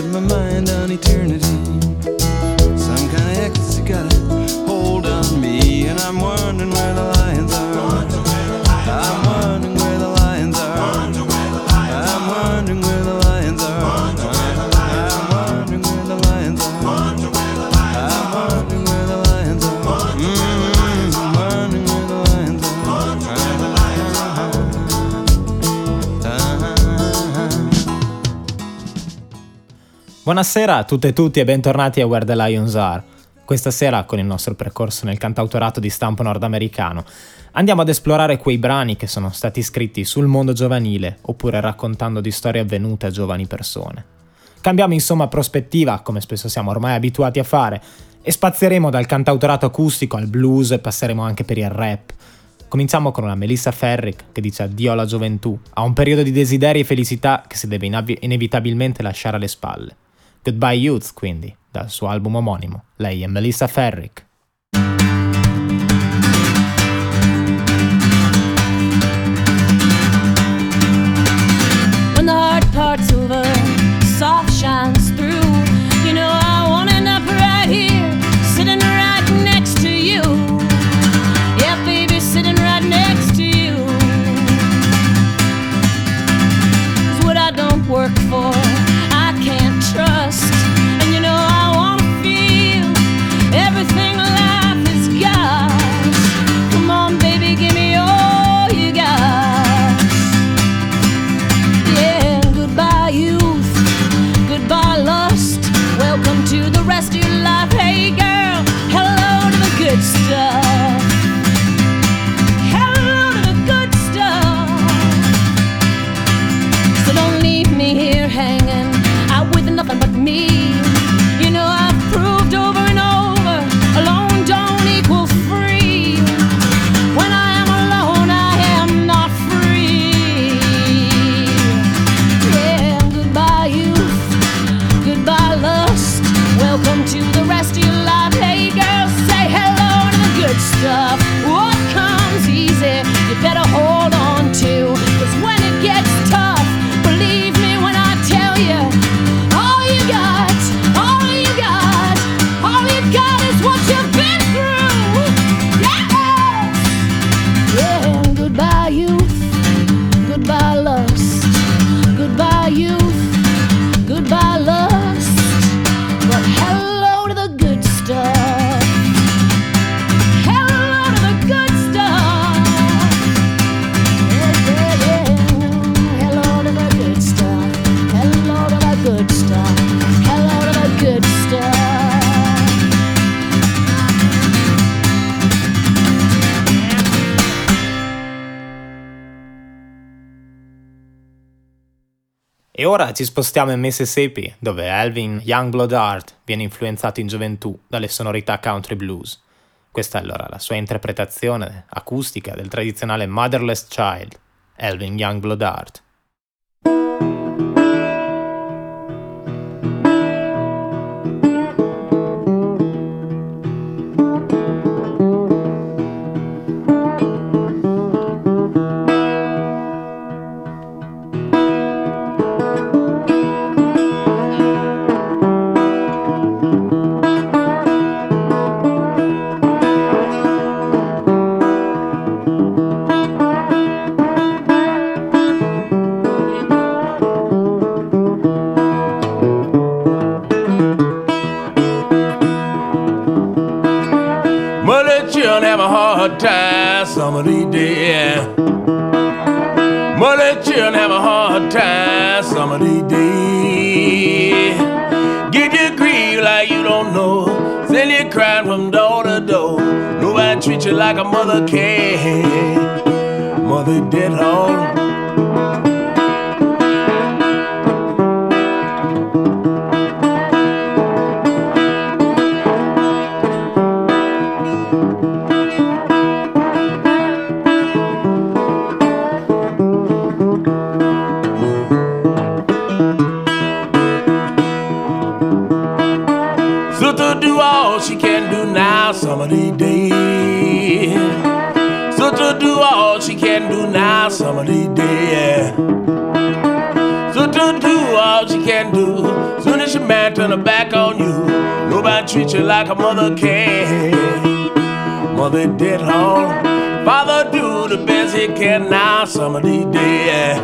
got my mind on eternity. Some kind of ecstasy got a hold on me, and I'm wondering where the lions are. I'm wondering where the lions are. I'm wondering where the lions are. I'm wondering where the lions are. I'm wondering where the lions are. I'm wondering where the lions are. Buonasera a tutte e tutti e bentornati a Where the Lions Are. Questa sera, con il nostro percorso nel cantautorato di stampo nordamericano, andiamo ad esplorare quei brani che sono stati scritti sul mondo giovanile oppure raccontando di storie avvenute a giovani persone. Cambiamo insomma prospettiva, come spesso siamo ormai abituati a fare, e spazieremo dal cantautorato acustico al blues e passeremo anche per il rap. Cominciamo con una Melissa Ferrick che dice addio alla gioventù, a un periodo di desideri e felicità che si deve inevitabilmente lasciare alle spalle. Goodbye Youth, quindi, dal suo album omonimo. Lei è Melissa Ferrick. When the hard part's over, soft shines through. You know I won't end up right here, sitting right next to you. Yeah, baby, sitting right next to you. 'Cause what I don't work for, I can't trust. And you know I wanna feel everything life has got. Come on baby, give me all you got. Yeah, goodbye youth, goodbye lust. Welcome to the rest of your life. Hey girl, hello to the good stuff. Hello to the good stuff. So don't leave me here hanging out with nothing but me. You know I've proved over and over, alone don't equal free. When I am alone, I am not free. Yeah, goodbye youth, goodbye lust. Welcome to the rest of your life. Hey girl, say hello to the good stuff. What comes easy, you better hold on to, 'cause when it gets tough, believe me when I tell you, all you got. E ora ci spostiamo in Mississippi, dove Elvin Youngblood Hart viene influenzato in gioventù dalle sonorità country blues. Questa è allora la sua interpretazione acustica del tradizionale Motherless Child, Elvin Youngblood Hart. Like a mother can, mother dead home. Sister do all she can do now, some of these days. Sister do all she can do now, some of these days. Sister do all she can do, soon as Once your man turn her back on you, nobody treats you like a mother can. Mother did harm, father do the best he can now some of these days.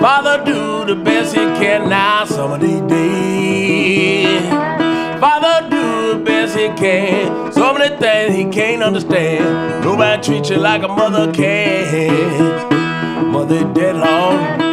Father do the best he can now some of these days. Father do the best he can, so many things he can't understand. Nobody treats you like a mother can. Mother did harm.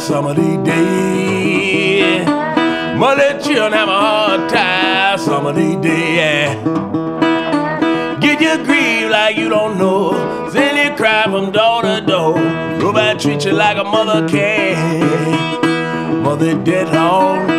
Some of these days, mother children have a hard time. Some of these days, get you grieved like you don't know. Then you cry from door to door. Nobody treats you like a mother can. Mother dead home.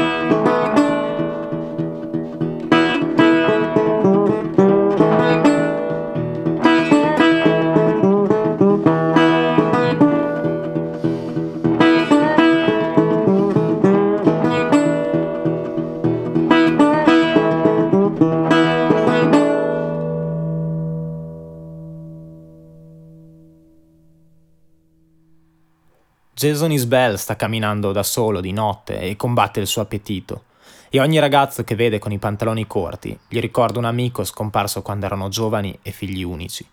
Jason Isbell sta camminando da solo di notte e combatte il suo appetito. E ogni ragazzo che vede con i pantaloni corti gli ricorda un amico scomparso quando erano giovani e figli unici.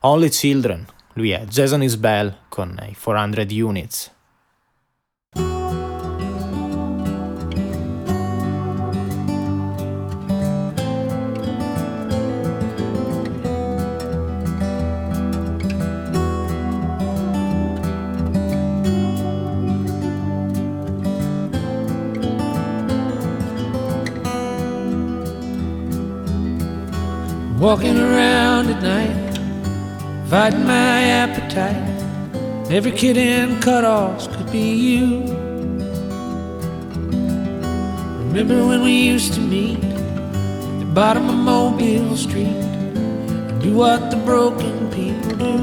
Only Children, lui è Jason Isbell con i 400 Units. Walking around at night, fighting my appetite. Every kid in cutoffs could be you. Remember when we used to meet at the bottom of Mobile Street and do what the broken people do?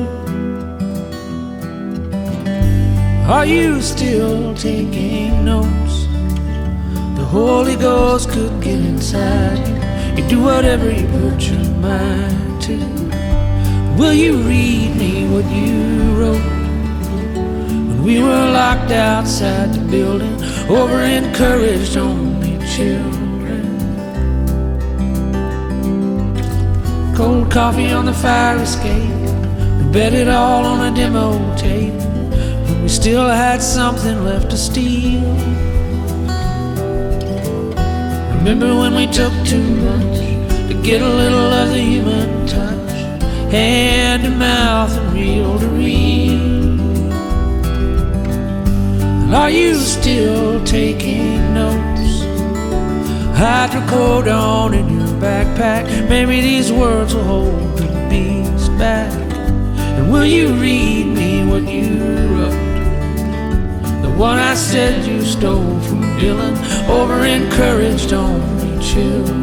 Are you still taking notes? The Holy Ghost could get inside you. You do whatever you put your mind to. Will you read me what you wrote? When we were locked outside the building, over-encouraged only children. Cold coffee on the fire escape, we bet it all on a demo tape, but we still had something left to steal. Remember when we took too much to get a little of the human touch, hand to mouth and reel to reel. And are you still taking notes? Hydrocodone in your backpack. Maybe these words will hold the beast back. And will you read me what you wrote? What I said you stole from Dylan, over-encouraged only children.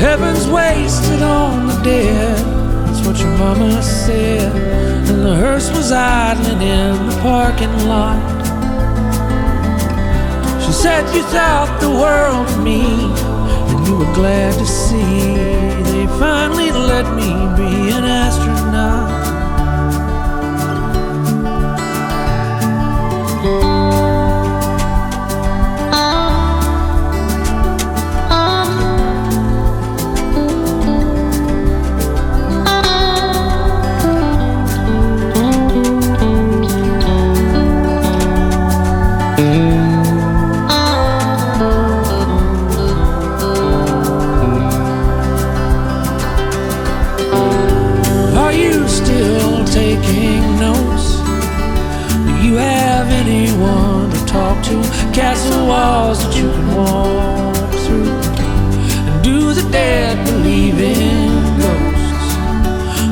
Heaven's wasted on the dead, that's what your mama said. And the hearse was idling in the parking lot. She said you thought the world of me, and you were glad to see they finally let me be an astronaut. Are you to castle walls that you can walk through. And do the dead believe in ghosts?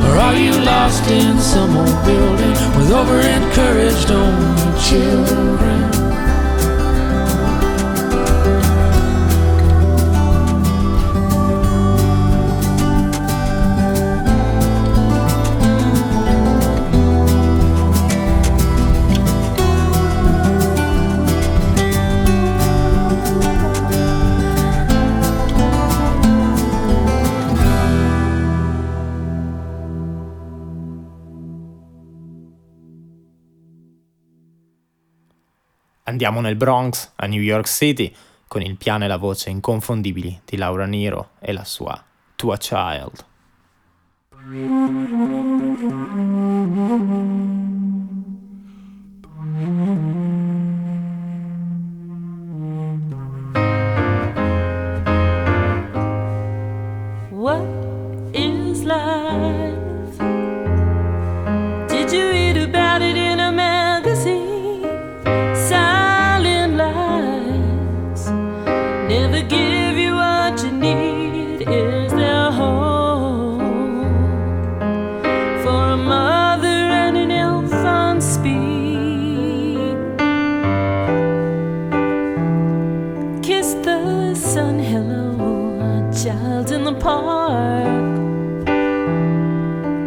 Or are you lost in some old building with over-encouraged only children? Andiamo nel Bronx, a New York City, con il piano e la voce inconfondibili di Laura Nyro e la sua To a Child. What is life? Did you read about it in a magazine? Park.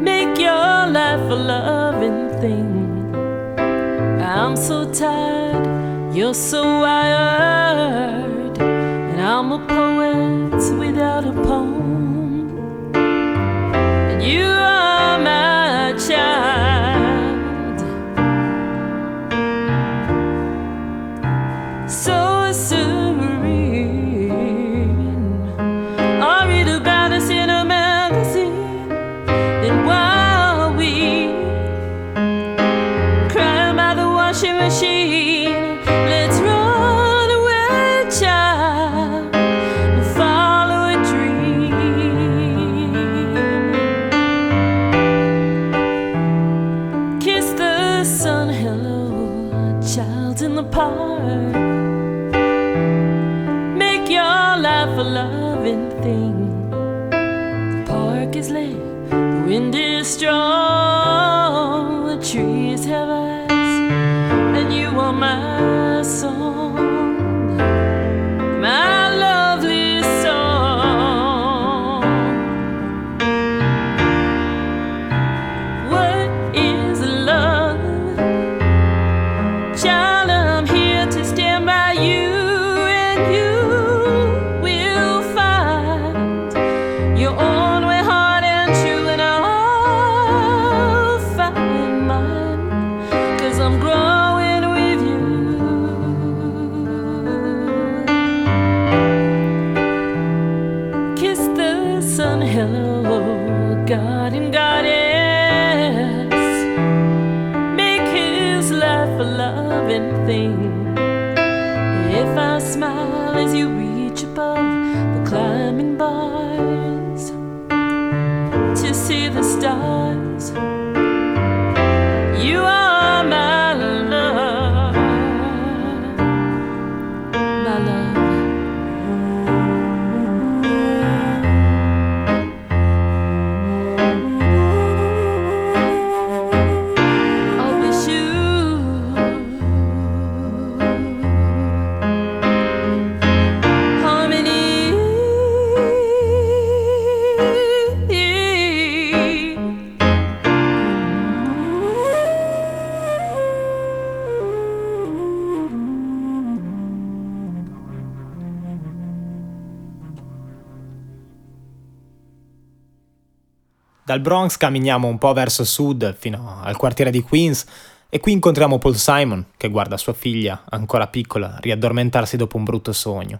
Make your life a loving thing. I'm so tired, you're so wired, and I'm a poet without a poem. And you are my child. So dal Bronx camminiamo un po' verso sud fino al quartiere di Queens e qui incontriamo Paul Simon che guarda sua figlia, ancora piccola, riaddormentarsi dopo un brutto sogno.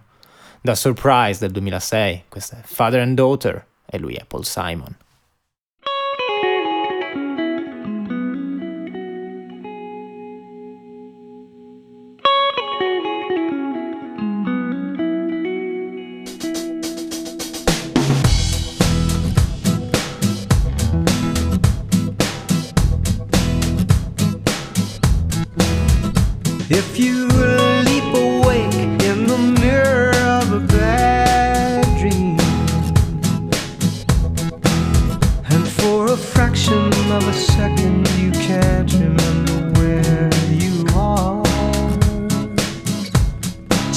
Da Surprise del 2006, questa è Father and Daughter e lui è Paul Simon. If you leap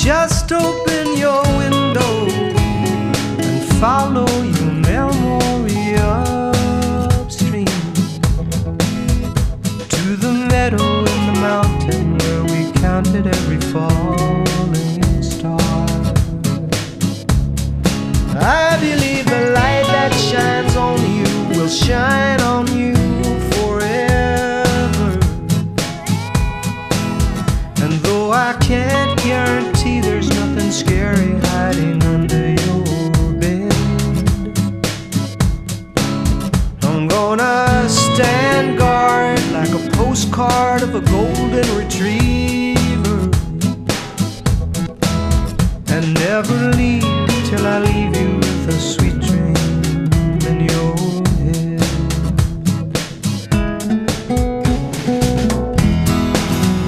Just open your window and follow your memory upstream to the meadow and the mountain where we counted every falling star. I believe the light that shines on you will shine on you forever. And though I can't guarantee scary hiding under your bed, I'm gonna stand guard like a postcard of a golden retriever, and never leave till I leave you with a sweet dream in your head.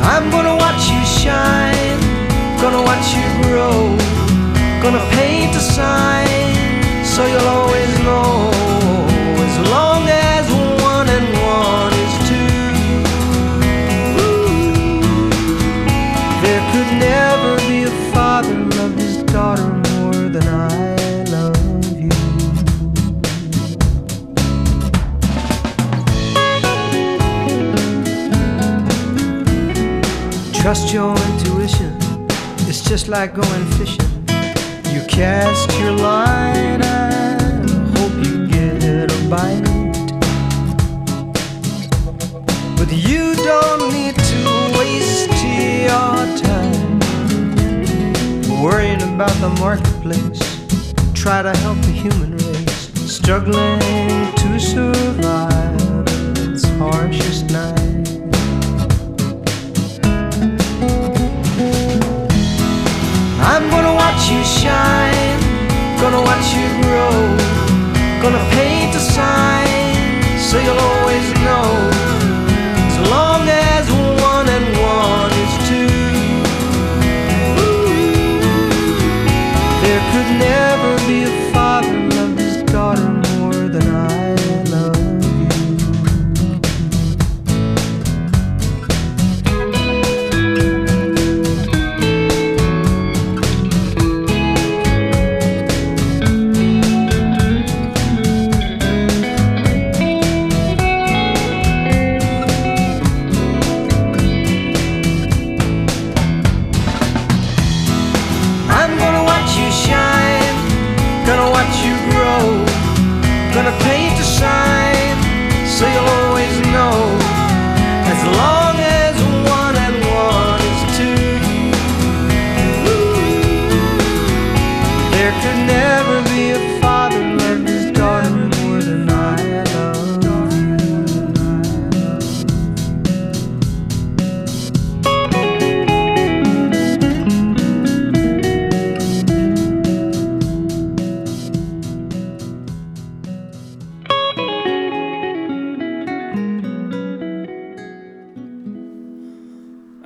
I'm gonna watch you shine, gonna watch you grow, gonna paint a sign so you'll always know, as long as one and one is two. Ooh. There could never be a father who loved his daughter more than I love you. Trust your intuition, it's just like going fishing. You cast your line and hope you get a bite, but you don't need to waste your time worrying about the marketplace. Try to help the human race struggling to survive its harshest night. I'm gonna watch you shine, gonna watch you grow, gonna paint a sign so you'll always know, as long as one and one is two. Ooh. There could never be a father who loved his daughter more than I love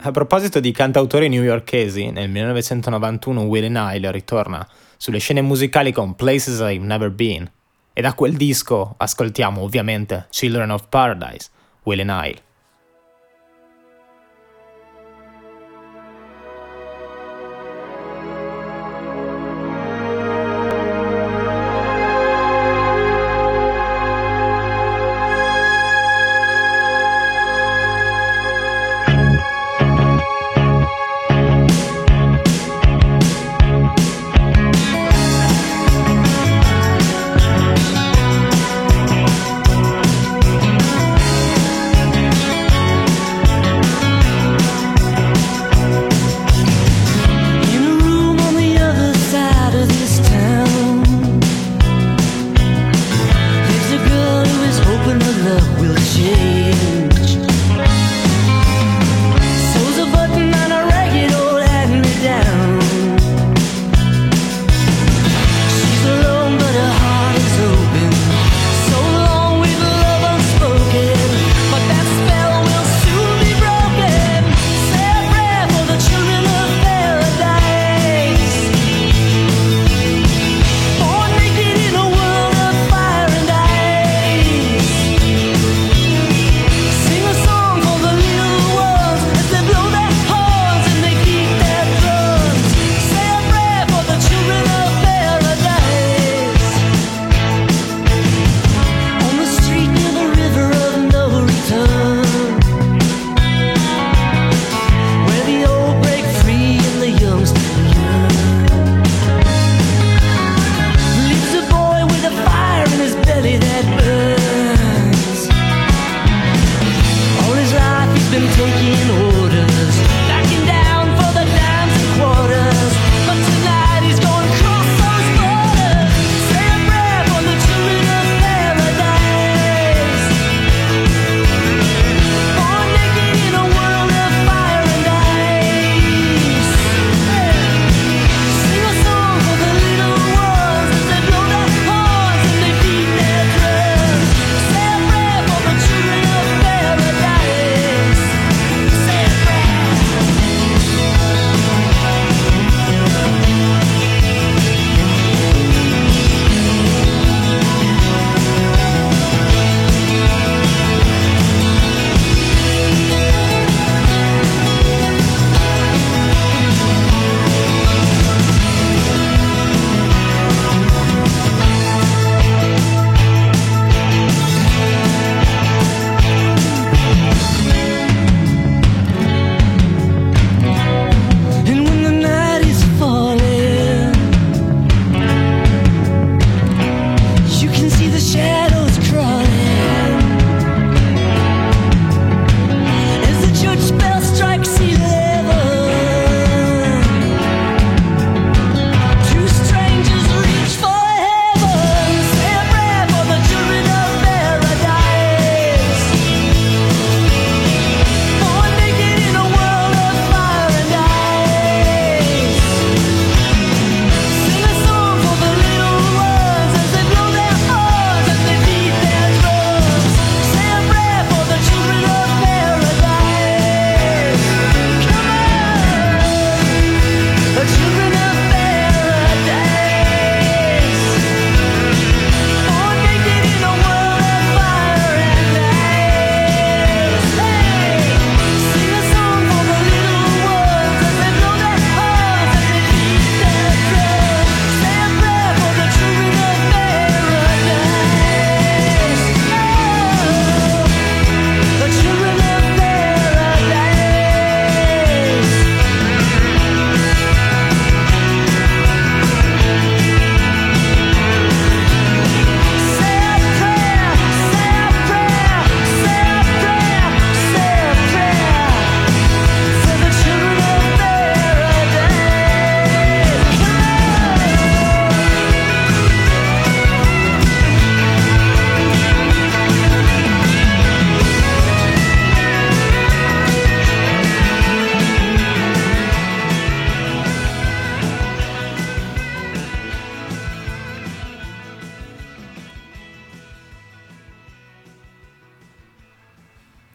A proposito di cantautori newyorkesi, nel 1991 Willie Nile ritorna sulle scene musicali con Places I've Never Been, e da quel disco ascoltiamo ovviamente Children of Paradise, Willie Nile.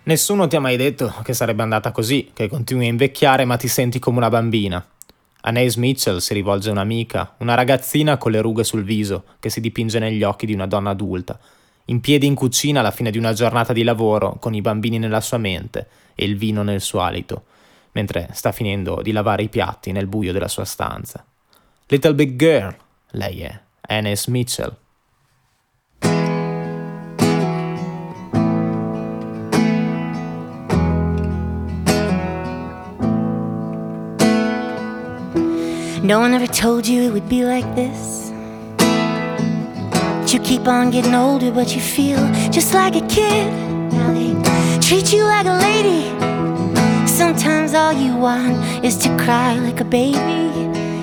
Nessuno ti ha mai detto che sarebbe andata così, che continui a invecchiare ma ti senti come una bambina. Anne Mitchell si rivolge a un'amica, una ragazzina con le rughe sul viso, che si dipinge negli occhi di una donna adulta, in piedi in cucina alla fine di una giornata di lavoro, con i bambini nella sua mente e il vino nel suo alito, mentre sta finendo di lavare i piatti nel buio della sua stanza. Little Big Girl, lei è Anne Mitchell. No one ever told you it would be like this. But you keep on getting older, but you feel just like a kid. Now they treat you like a lady. Sometimes all you want is to cry like a baby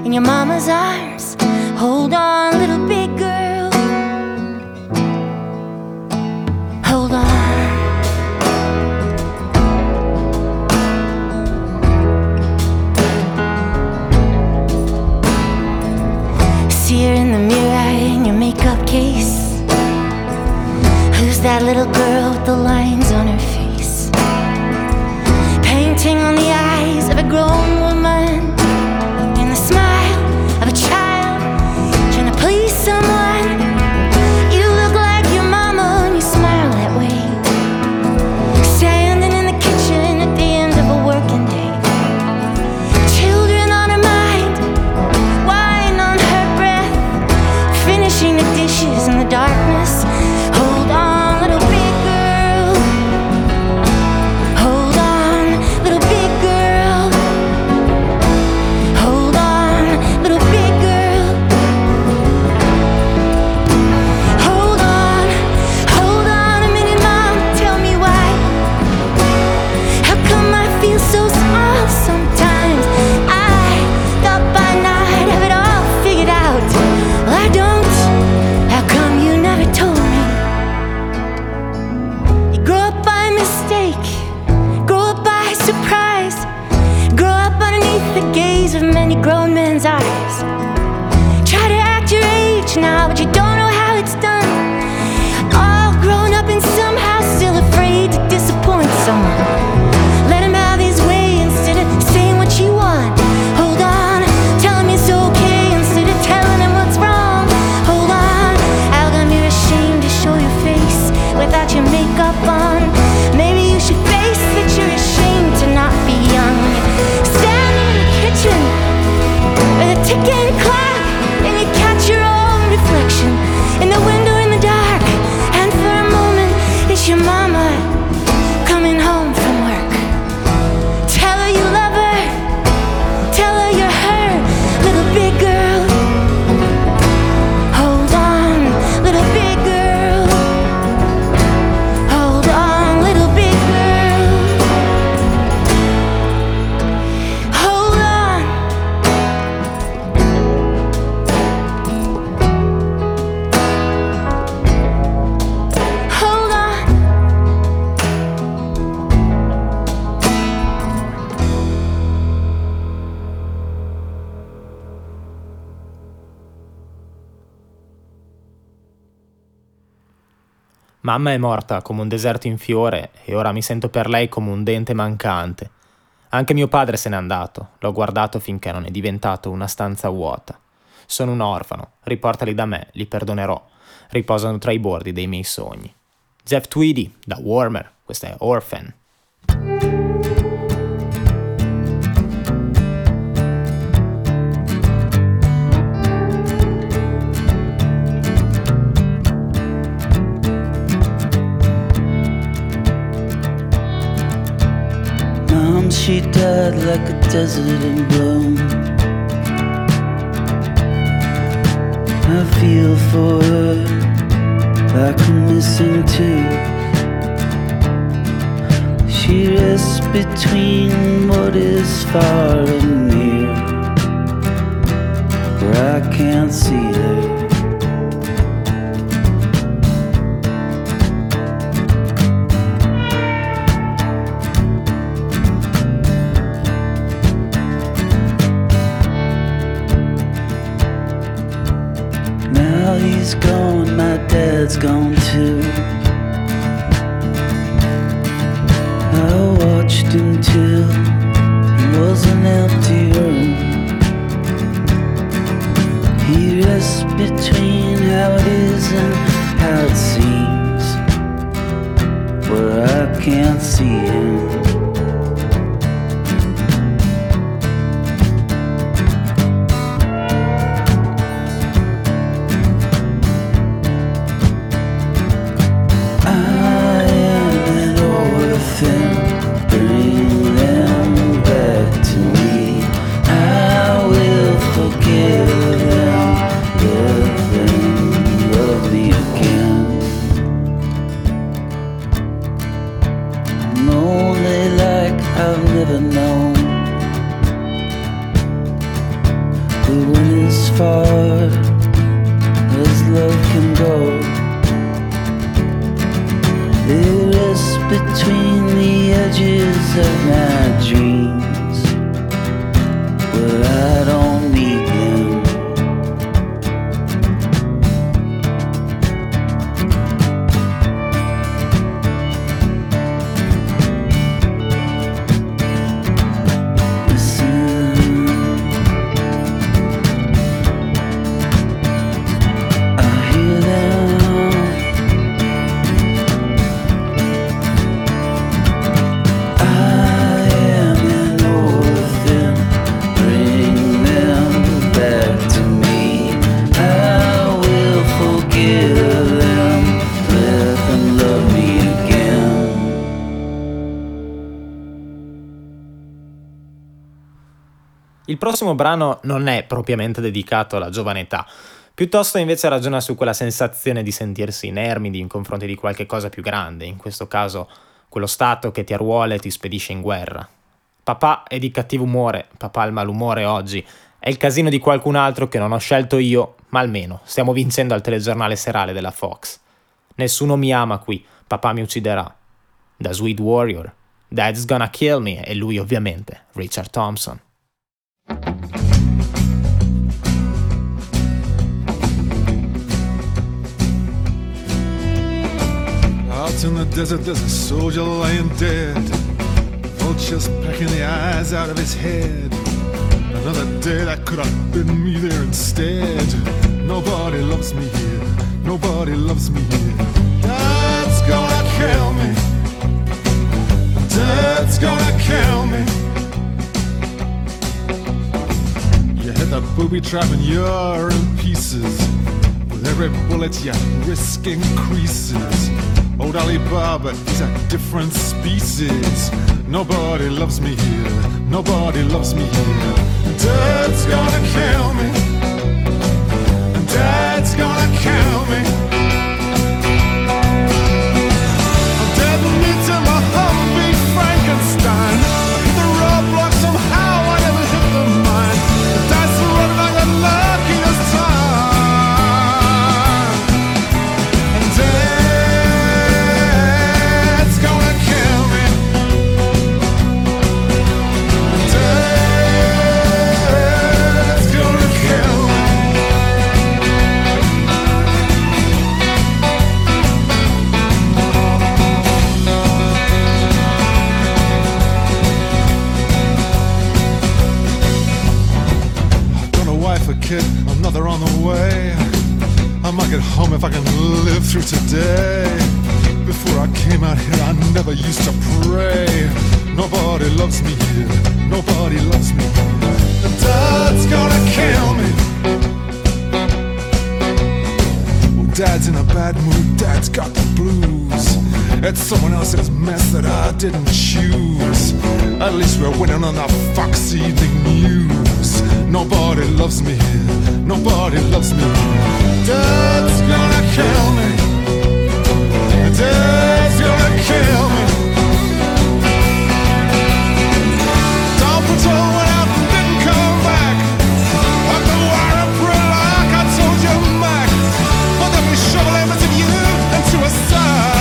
in your mama's arms. Hold on, little big girl. Hold on. You're in the mirror in your makeup case. Who's that little girl with the lines on her face? Painting on the eyes of a grown woman and the smile of a child trying to please someone. You look like your mama and you smile that way. Standing in the kitchen at the end of a working day. Children on her mind, wine on her. Finishing the dishes in the darkness. Hold on, little big girl. Hold on, little big girl. Hold on, little big girl. Hold on, hold on a minute, Mom, tell me why. How come I feel so small sometimes? I thought by now I'd have it all figured out. Well, I don't. Of many grown men's eyes. Try to act your age now, but you don't know how it's done. All grown up and somehow still afraid to disappoint someone. Let him have his way instead of saying what you want. Hold on, tell him it's okay instead of telling him what's wrong. Hold on, how come you're ashamed to show your face without your makeup on? Maybe you should face that you're ashamed to not be young. With a ticking clock, and you catch your own reflection in the window in the dark. And for a moment, it's your mama coming home from work. Tell her you love her. Tell her you're her, little big girl. Hold on, little big girl. Hold on, little big girl. Hold on. Mamma è morta come un deserto in fiore e ora mi sento per lei come un dente mancante. Anche mio padre se n'è andato, l'ho guardato finché non è diventato una stanza vuota. Sono un orfano, riportali da me, li perdonerò. Riposano tra i bordi dei miei sogni. Jeff Tweedy, da Warmer, questa è Orphan. She died like a desert in bloom. I feel for her like I'm missing too. She rests between what is far and near, where I can't see her. He's gone, my dad's gone too. till it was an empty room. He rests between how it is and how it seems, where I can't see him. Il prossimo brano non è propriamente dedicato alla giovane età, piuttosto invece ragiona su quella sensazione di sentirsi inermi in confronti di qualche cosa più grande, in questo caso quello Stato che ti arruola e ti spedisce in guerra. Papà è di cattivo umore, papà ha il malumore oggi, è il casino di qualcun altro che non ho scelto io, ma almeno stiamo vincendo al telegiornale serale della Fox. Nessuno mi ama qui, papà mi ucciderà. Da Sweet Warrior, Dad's Gonna Kill Me, e lui ovviamente, Richard Thompson. Out in the desert there's a soldier lying dead, vultures pecking the eyes out of his head. Another day that could have been me there instead. Nobody loves me here, nobody loves me here. Dad's gonna kill me, Dad's gonna kill me. You hit the booby trap and you're in pieces. With every bullet your risk increases. Old Alibaba is a different species. Nobody loves me here, nobody loves me here. Dad's gonna kill me, Dad's gonna kill me. I'm dead meat in my Humvee Frankenstein. Hit the roadblock somehow, I never hit the mine. Another on the way. I might get home if I can live through today. Before I came out here I never used to pray. Nobody loves me here, nobody loves me here. Dad's gonna kill me. Well, Dad's in a bad mood, Dad's got the blues. It's someone else's mess that I didn't choose. At least we're winning on the Fox Evening News. Nobody loves me here, nobody loves me here. Dad's gonna kill me, Dad's gonna kill me. Don't patrol when I didn't come back. I'm the wire umbrella like I told you, Mac. But then we shovel him into you into a sack.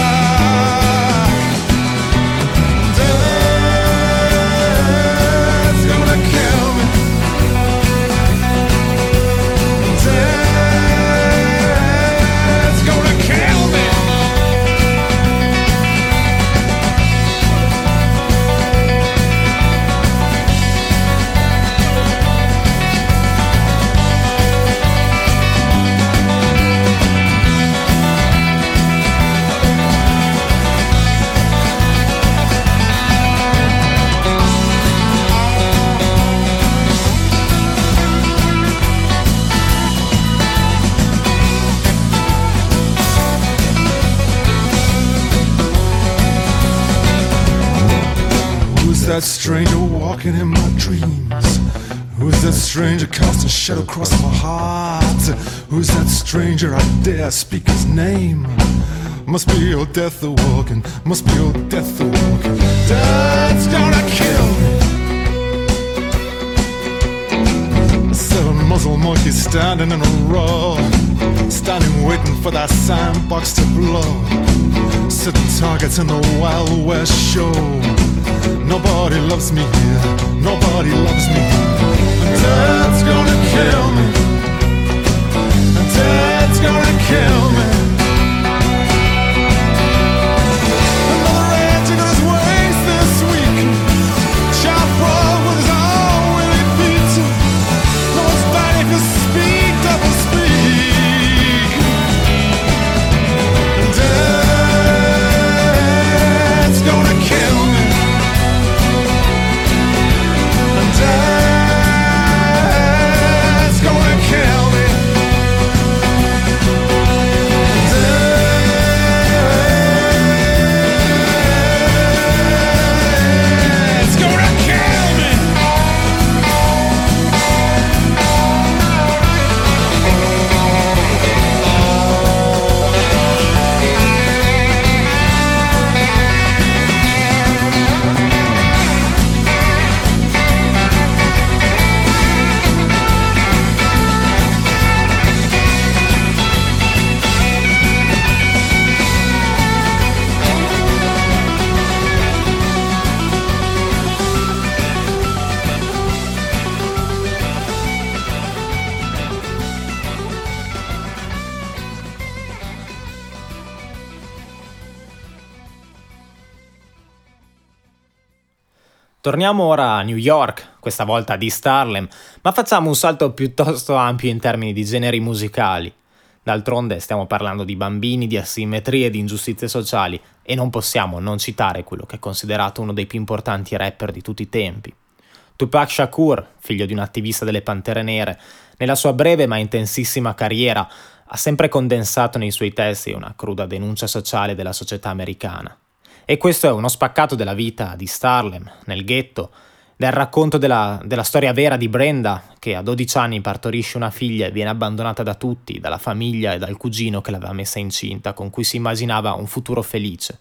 stranger walking in my dreams? Who's that stranger casting shadow across my heart? Who's that stranger? I dare speak his name. Must be old death a-walking, must be old death a-walking. Death's gonna kill me. 7 muzzle monkeys standing in a row, standing waiting for that sandbox to blow. Sitting targets in the Wild West show. Nobody loves me here, nobody loves me here. Death's gonna kill me. Death's gonna kill me. Torniamo ora a New York, questa volta di Harlem, ma facciamo un salto piuttosto ampio in termini di generi musicali. D'altronde stiamo parlando di bambini, di asimmetrie, di ingiustizie sociali e non possiamo non citare quello che è considerato uno dei più importanti rapper di tutti i tempi. Tupac Shakur, figlio di un attivista delle Pantere Nere, nella sua breve ma intensissima carriera ha sempre condensato nei suoi testi una cruda denuncia sociale della società americana. E questo è uno spaccato della vita di Harlem, nel ghetto, del racconto della storia vera di Brenda, che a 12 anni partorisce una figlia e viene abbandonata da tutti, dalla famiglia e dal cugino che l'aveva messa incinta, con cui si immaginava un futuro felice.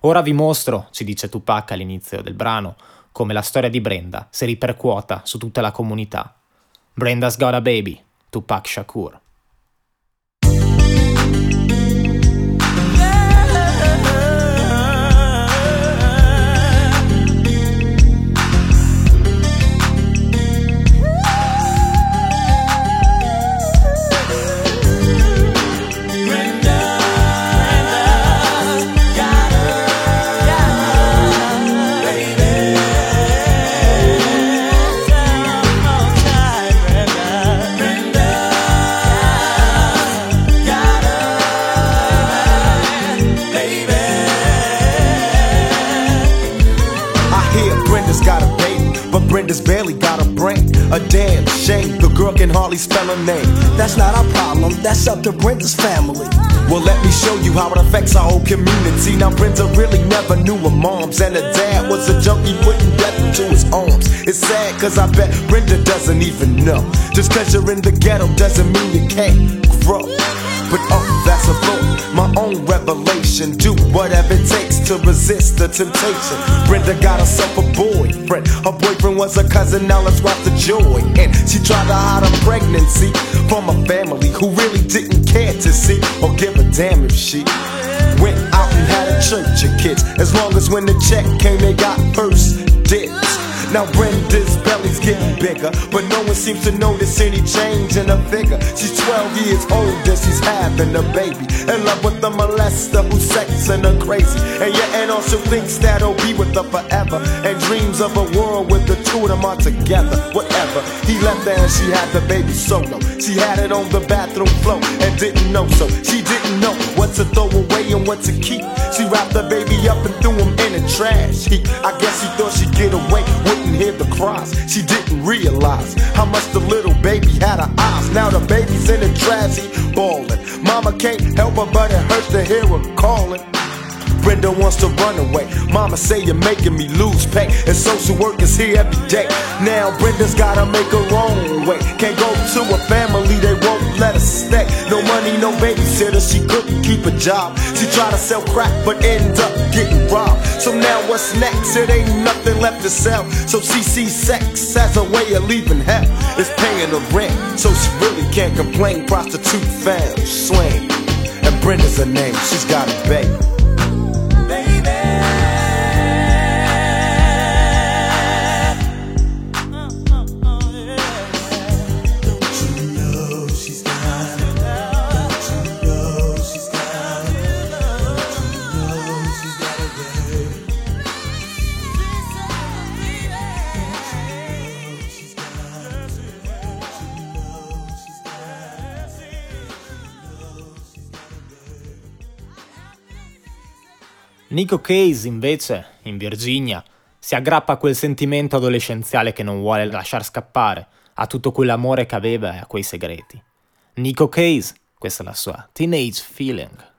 Ora vi mostro, ci dice Tupac all'inizio del brano, come la storia di Brenda si ripercuota su tutta la comunità. Brenda's Got a Baby, Tupac Shakur. Brenda's barely got a brain, a damn shame, the girl can hardly spell her name. That's not our problem, that's up to Brenda's family. Well, let me show you how it affects our whole community. Now, Brenda really never knew her moms, and her dad was a junkie putting death into his arms. It's sad, cause I bet Brenda doesn't even know. Just cause you're in the ghetto doesn't mean you can't grow. But that's a thought, my own revelation. Do whatever it takes to resist the temptation. Brenda got herself a boyfriend. Her boyfriend was her cousin, now let's watch the joy. And she tried to hide her pregnancy from a family who really didn't care to see or give a damn if she went out and had a church of kids. As long as when the check came, they got first dibs. Now Brenda's belly's getting bigger, but no one seems to notice any change in her figure. She's 12 years old and she's having a baby, in love with a molester who's sexing her crazy. And your aunt also thinks that he'll be with her forever, and dreams of a world with the two of them are together. Whatever, he left her and she had the baby solo. She had it on the bathroom floor and didn't know, so she didn't know what to throw away and what to keep. She wrapped the baby up and threw him in the trash heap. I guess she thought she'd get away with hear the cries. She didn't realize how much the little baby had her eyes. Now the baby's in the trash, he bawling. Mama can't help her, but it hurts to hear her calling. Brenda wants to run away. Mama say you're making me lose pay, and social work is here every day. Now Brenda's gotta make her own way. Can't go to a family, they won't let her stay. No money, no babysitter, she couldn't keep a job. She tried to sell crack, but ended up getting robbed. So now what's next? It ain't nothing left to sell. So she sees sex as a way of leaving hell. It's paying the rent, so she really can't complain. Prostitute fam, swing, and Brenda's her name. She's got a baby. Nico Case, invece, in Virginia, si aggrappa a quel sentimento adolescenziale che non vuole lasciar scappare, a tutto quell'amore che aveva e a quei segreti. Nico Case, questa è la sua Teenage Feeling.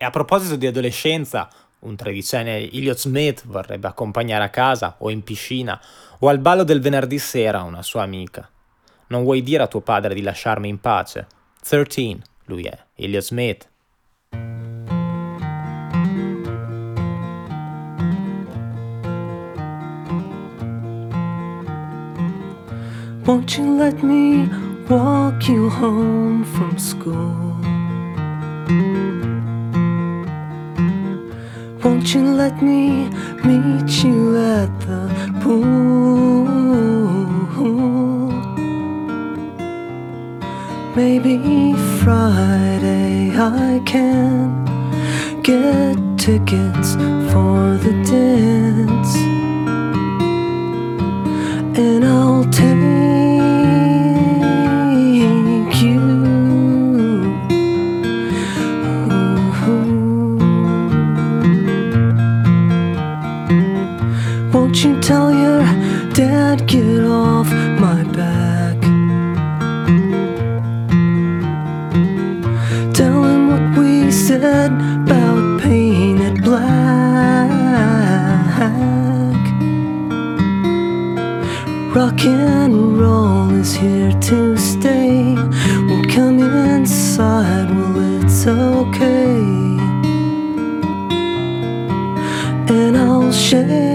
A proposito di adolescenza, un tredicenne Elliot Smith vorrebbe accompagnare a casa o in piscina o al ballo del venerdì sera una sua amica. Non vuoi dire a tuo padre di lasciarmi in pace? 13, lui è Elliot Smith. Won't you let me walk you home from school? Won't you let me meet you at the pool? Maybe Friday I can get tickets for the dance, and I'll take you. Won't you tell your Dad, get off my back. Tell him what we said about painted black. Rock and roll is here to stay. We'll come inside, well, it's okay. And I'll shake you.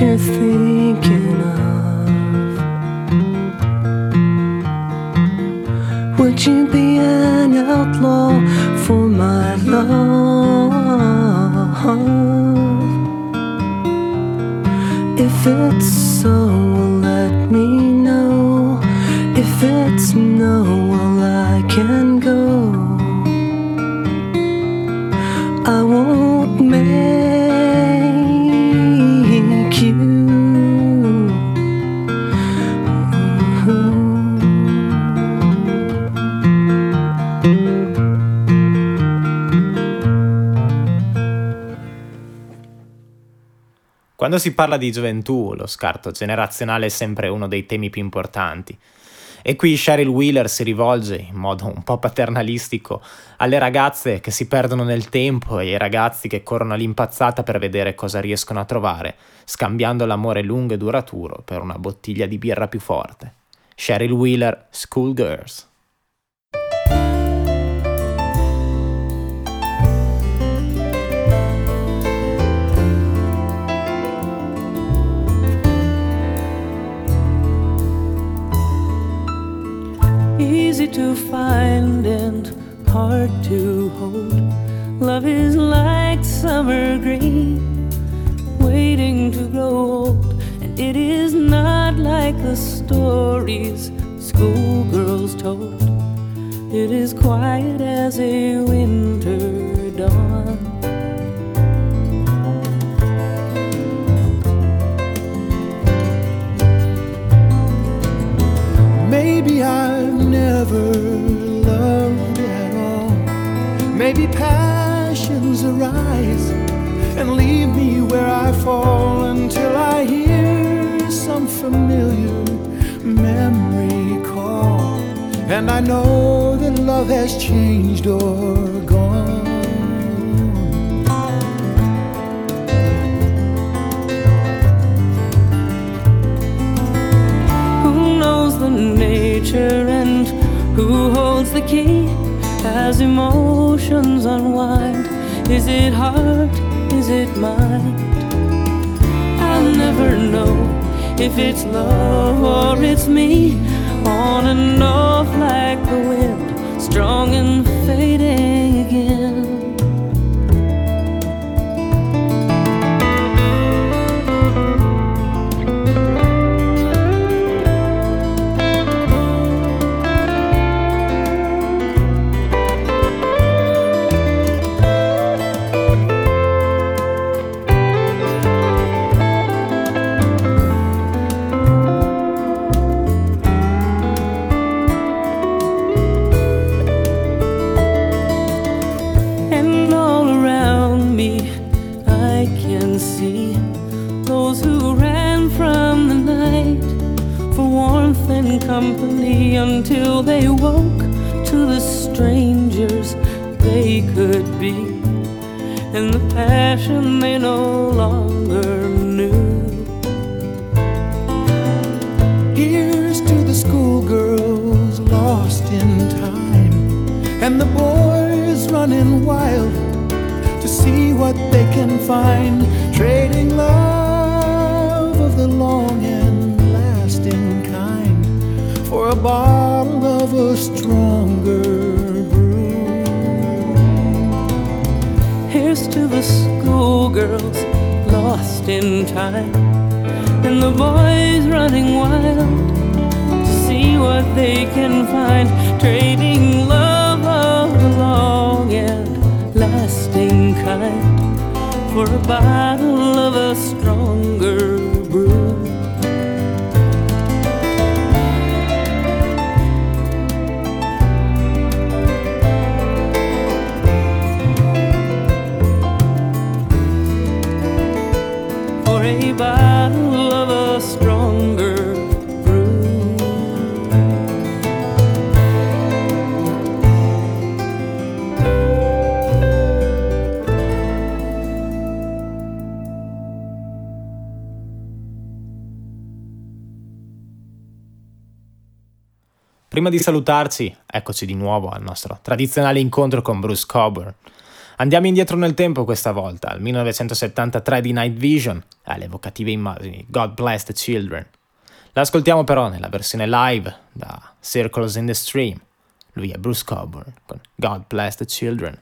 You're thinking of, would you be an outlaw for my love? If it's so, let me know. If it's no, well, I can go. I won't make Quando si parla di gioventù, lo scarto generazionale è sempre uno dei temi più importanti. E qui Cheryl Wheeler si rivolge, in modo un po' paternalistico, alle ragazze che si perdono nel tempo e ai ragazzi che corrono all'impazzata per vedere cosa riescono a trovare, scambiando l'amore lungo e duraturo per una bottiglia di birra più forte. Cheryl Wheeler, Schoolgirls. Easy to find and hard to hold. Love is like summer green, waiting to grow old. And it is not like the stories schoolgirls told. It is quiet as a winter dawn. Maybe I've never loved at all. Maybe passions arise and leave me where I fall until I hear some familiar memory call. And I know that love has changed or gone. The nature and who holds the key as emotions unwind. Is it heart? Is it mind? I'll never know if it's love or it's me. On and off like the wind, strong and fading again. Company until they woke to the strangers they could be and the passion they no longer knew. Here's to the schoolgirls lost in time and the boys running wild to see what they can find, trading love of the long and lasting kind for a bottle of a stronger brew. to the schoolgirls lost in time, and the boys running wild to see what they can find, trading love of long and lasting kind for a bottle of a stronger brew. A bottle of a stronger brew. Prima di salutarci, eccoci di nuovo al nostro tradizionale incontro con Bruce Coburn. Andiamo indietro nel tempo questa volta, al 1973 di Night Vision, alle evocative immagini God Bless the Children. La ascoltiamo però nella versione live da Circles in the Stream. Lui è Bruce Coburn con God Bless the Children.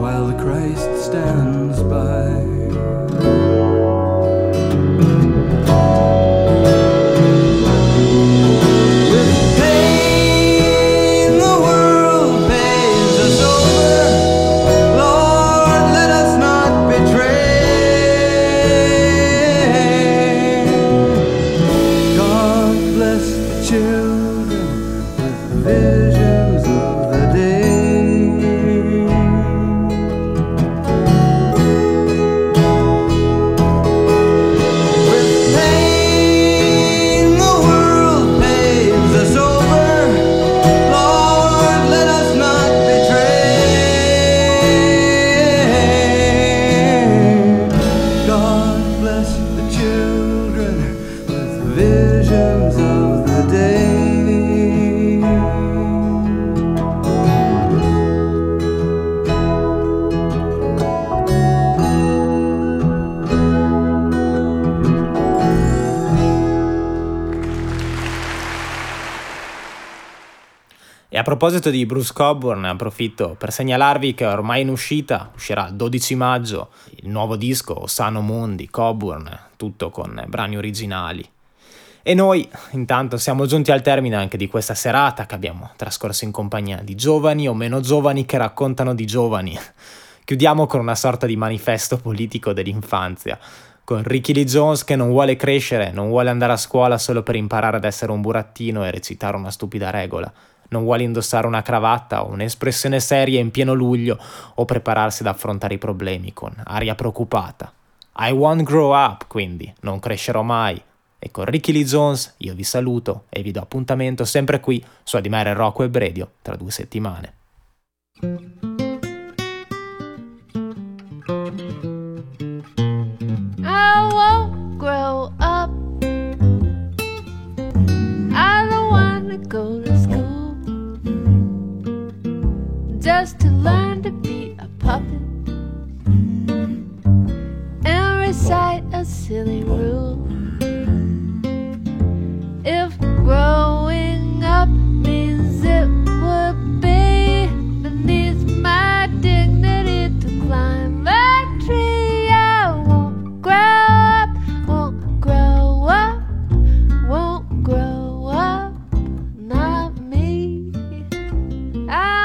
while the Christ stands by. A proposito di Bruce Coburn, approfitto per segnalarvi che ormai in uscita, uscirà il 12 maggio, il nuovo disco Sano Mondi, Coburn, tutto con brani originali. E noi, intanto, siamo giunti al termine anche di questa serata che abbiamo trascorso in compagnia di giovani o meno giovani che raccontano di giovani. Chiudiamo con una sorta di manifesto politico dell'infanzia, con Ricky Lee Jones che non vuole crescere, non vuole andare a scuola solo per imparare ad essere un burattino e recitare una stupida regola. Non vuole indossare una cravatta o un'espressione seria in pieno luglio o prepararsi ad affrontare i problemi con aria preoccupata. I won't grow up, quindi, non crescerò mai. E con Ricky Lee Jones io vi saluto e vi do appuntamento sempre qui su Adimare Rock Web Radio tra 2 settimane. I won't grow up. I don't wanna go to school. Just to learn to be a puppet and recite a silly rule. If growing up means it would be beneath my dignity to climb a tree, I won't grow up, won't grow up, won't grow up, not me. I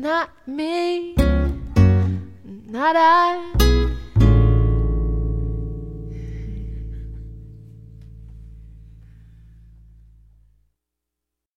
not me. Not I.